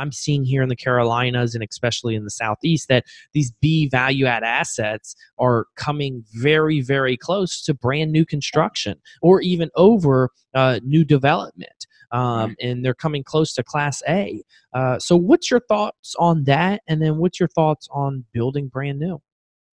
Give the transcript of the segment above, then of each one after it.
I'm seeing here in the Carolinas and especially in the Southeast that these B value add assets are coming very, very close to brand new construction or even over new development. And they're coming close to Class A. So what's your thoughts on that? And then what's your thoughts on building brand new?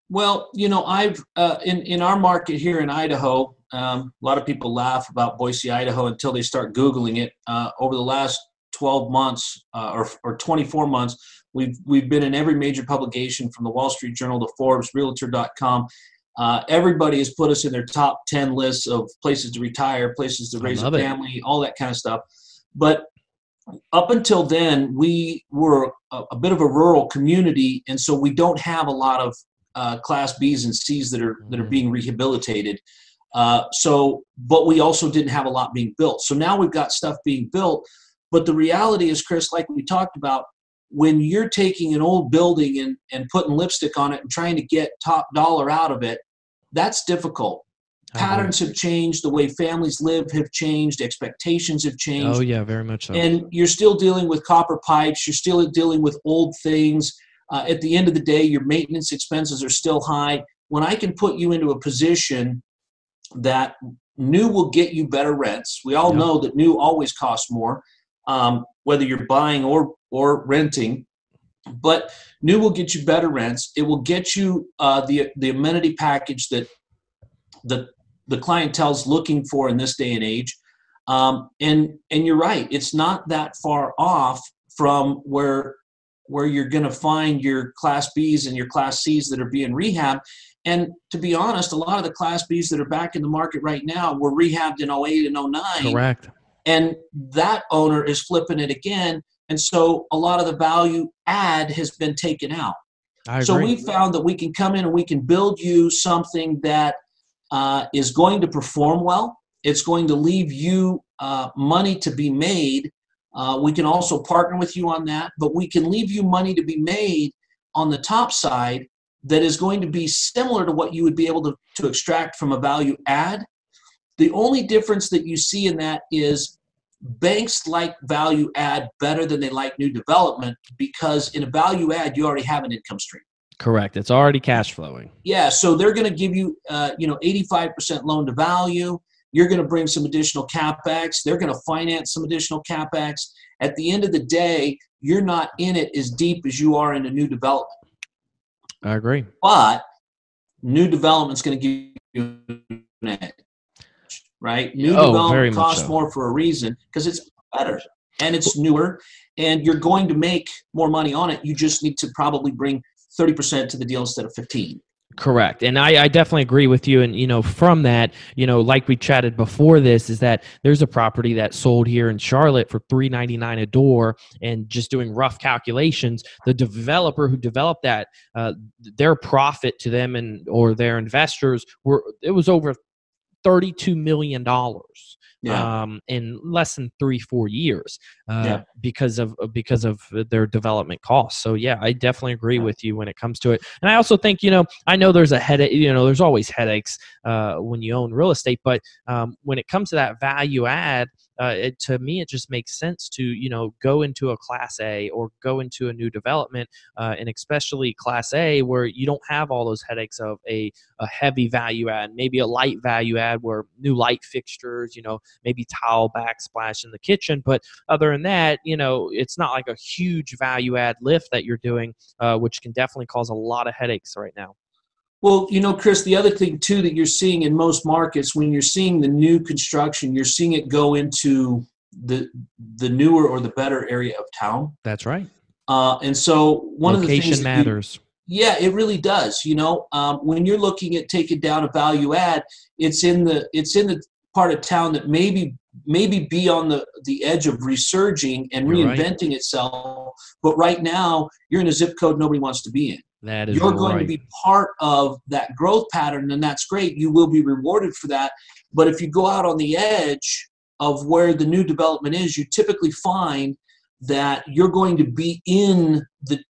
Well, you know, I've in our market here in Idaho, a lot of people laugh about Boise, Idaho until they start Googling it. Over the last 12 months or 24 months, we've been in every major publication from the Wall Street Journal to Forbes, Realtor.com. Everybody has put us in their top 10 lists of places to retire, places to raise a family, all that kind of stuff. But up until then, we were a bit of a rural community, and so we don't have a lot of Class Bs and Cs that are being rehabilitated. But we also didn't have a lot being built. So now we've got stuff being built. But the reality is, Chris, like we talked about, when you're taking an old building and putting lipstick on it and trying to get top dollar out of it, that's difficult. Patterns have changed. The way families live have changed. Expectations have changed. Oh, yeah, very much so. And you're still dealing with copper pipes. You're still dealing with old things. At the end of the day, your maintenance expenses are still high. When I can put you into a position that new will get you better rents, we all know that new always costs more, whether you're buying or renting, but new will get you better rents. It will get you the amenity package that the clientele's looking for in this day and age. And you're right, it's not that far off from where you're going to find your Class Bs and your Class Cs that are being rehabbed. And to be honest, a lot of the Class Bs that are back in the market right now were rehabbed in 2008 and 2009. Correct. And that owner is flipping it again. And so a lot of the value add has been taken out. So we found that we can come in and we can build you something that is going to perform well. It's going to leave you money to be made. We can also partner with you on that, but we can leave you money to be made on the top side that is going to be similar to what you would be able to extract from a value add. The only difference that you see in that is banks like value add better than they like new development, because in a value add, you already have an income stream. Correct. It's already cash flowing. Yeah. So they're going to give you, 85% loan to value. You're going to bring some additional CapEx. They're going to finance some additional CapEx. At the end of the day, you're not in it as deep as you are in a new development. I agree. But new development's going to give you an edge. Right? New development costs more for a reason, because it's better and it's newer and you're going to make more money on it. You just need to probably bring 30% to the deal instead of 15%. Correct. And I definitely agree with you. And, from that, like we chatted before this, is that there's a property that sold here in Charlotte for $399 a door, and just doing rough calculations, the developer who developed that, their profit to them or their investors was over $32 million in less than 3-4 years because of their development costs. So yeah, I definitely agree with you when it comes to it. And I also think, I know there's a headache, there's always headaches when you own real estate, but when it comes to that value add, to me, it just makes sense to, go into a Class A or go into a new development, and especially Class A, where you don't have all those headaches of a heavy value add, maybe a light value add where new light fixtures, maybe tile backsplash in the kitchen. But other than that, it's not like a huge value add lift that you're doing, which can definitely cause a lot of headaches right now. Well, Chris, the other thing, too, that you're seeing in most markets, when you're seeing the new construction, you're seeing it go into the newer or the better area of town. That's right. And so one location of the things matters. It really does. When you're looking at taking down a value add, it's in the part of town that maybe be on the edge of resurging and reinventing itself. But right now, you're in a zip code nobody wants to be in. You're going to be part of that growth pattern, and that's great. You will be rewarded for that. But if you go out on the edge of where the new development is, you typically find that you're going to be in the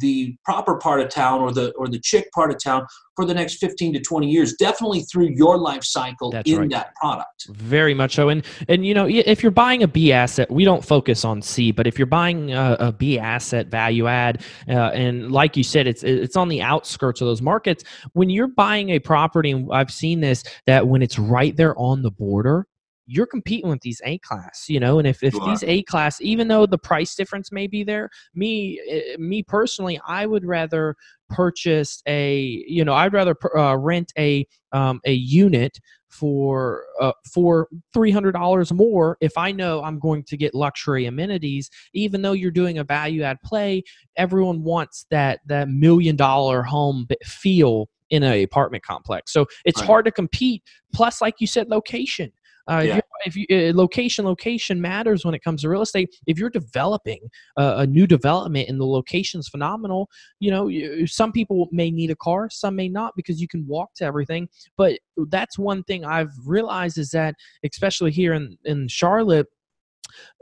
the proper part of town or the chick part of town for the next 15 to 20 years, definitely through your life cycle. That's in right. that product. Very much so. And you know, if you're buying a B asset, we don't focus on C, but if you're buying a B asset value add, and like you said, it's on the outskirts of those markets. When you're buying a property, and I've seen this, that when it's right there on the border, you're competing with these A class, you know, and if these A class, even though the price difference may be there, me personally, I would rather purchase rent a unit for $300 more if I know I'm going to get luxury amenities. Even though you're doing a value add play, everyone wants that $1 million home feel in an apartment complex. So it's hard to compete. Plus, like you said, location. Location matters when it comes to real estate. If you're developing a new development and the location's phenomenal, you know, some people may need a car, some may not, because you can walk to everything. But that's one thing I've realized is that, especially here in Charlotte,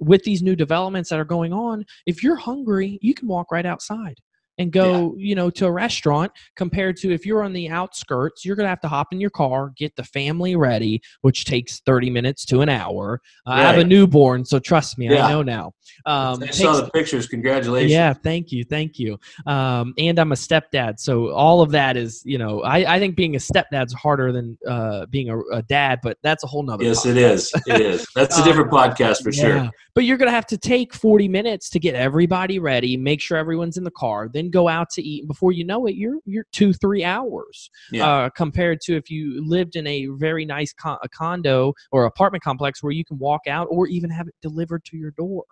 with these new developments that are going on, if you're hungry, you can walk right outside and go, you know, to a restaurant, compared to if you're on the outskirts, you're going to have to hop in your car, get the family ready, which takes 30 minutes to an hour. I have a newborn, so trust me, I know now. I saw the pictures. Congratulations. Yeah, thank you. And I'm a stepdad, so all of that is, you know, I think being a stepdad's harder than being a dad, but that's a whole nother podcast. It is. That's a different podcast for sure. But you're going to have to take 40 minutes to get everybody ready, make sure everyone's in the car, then go out to eat. Before you know it, you're 2-3 hours compared to if you lived in a very nice condo or apartment complex where you can walk out or even have it delivered to your door.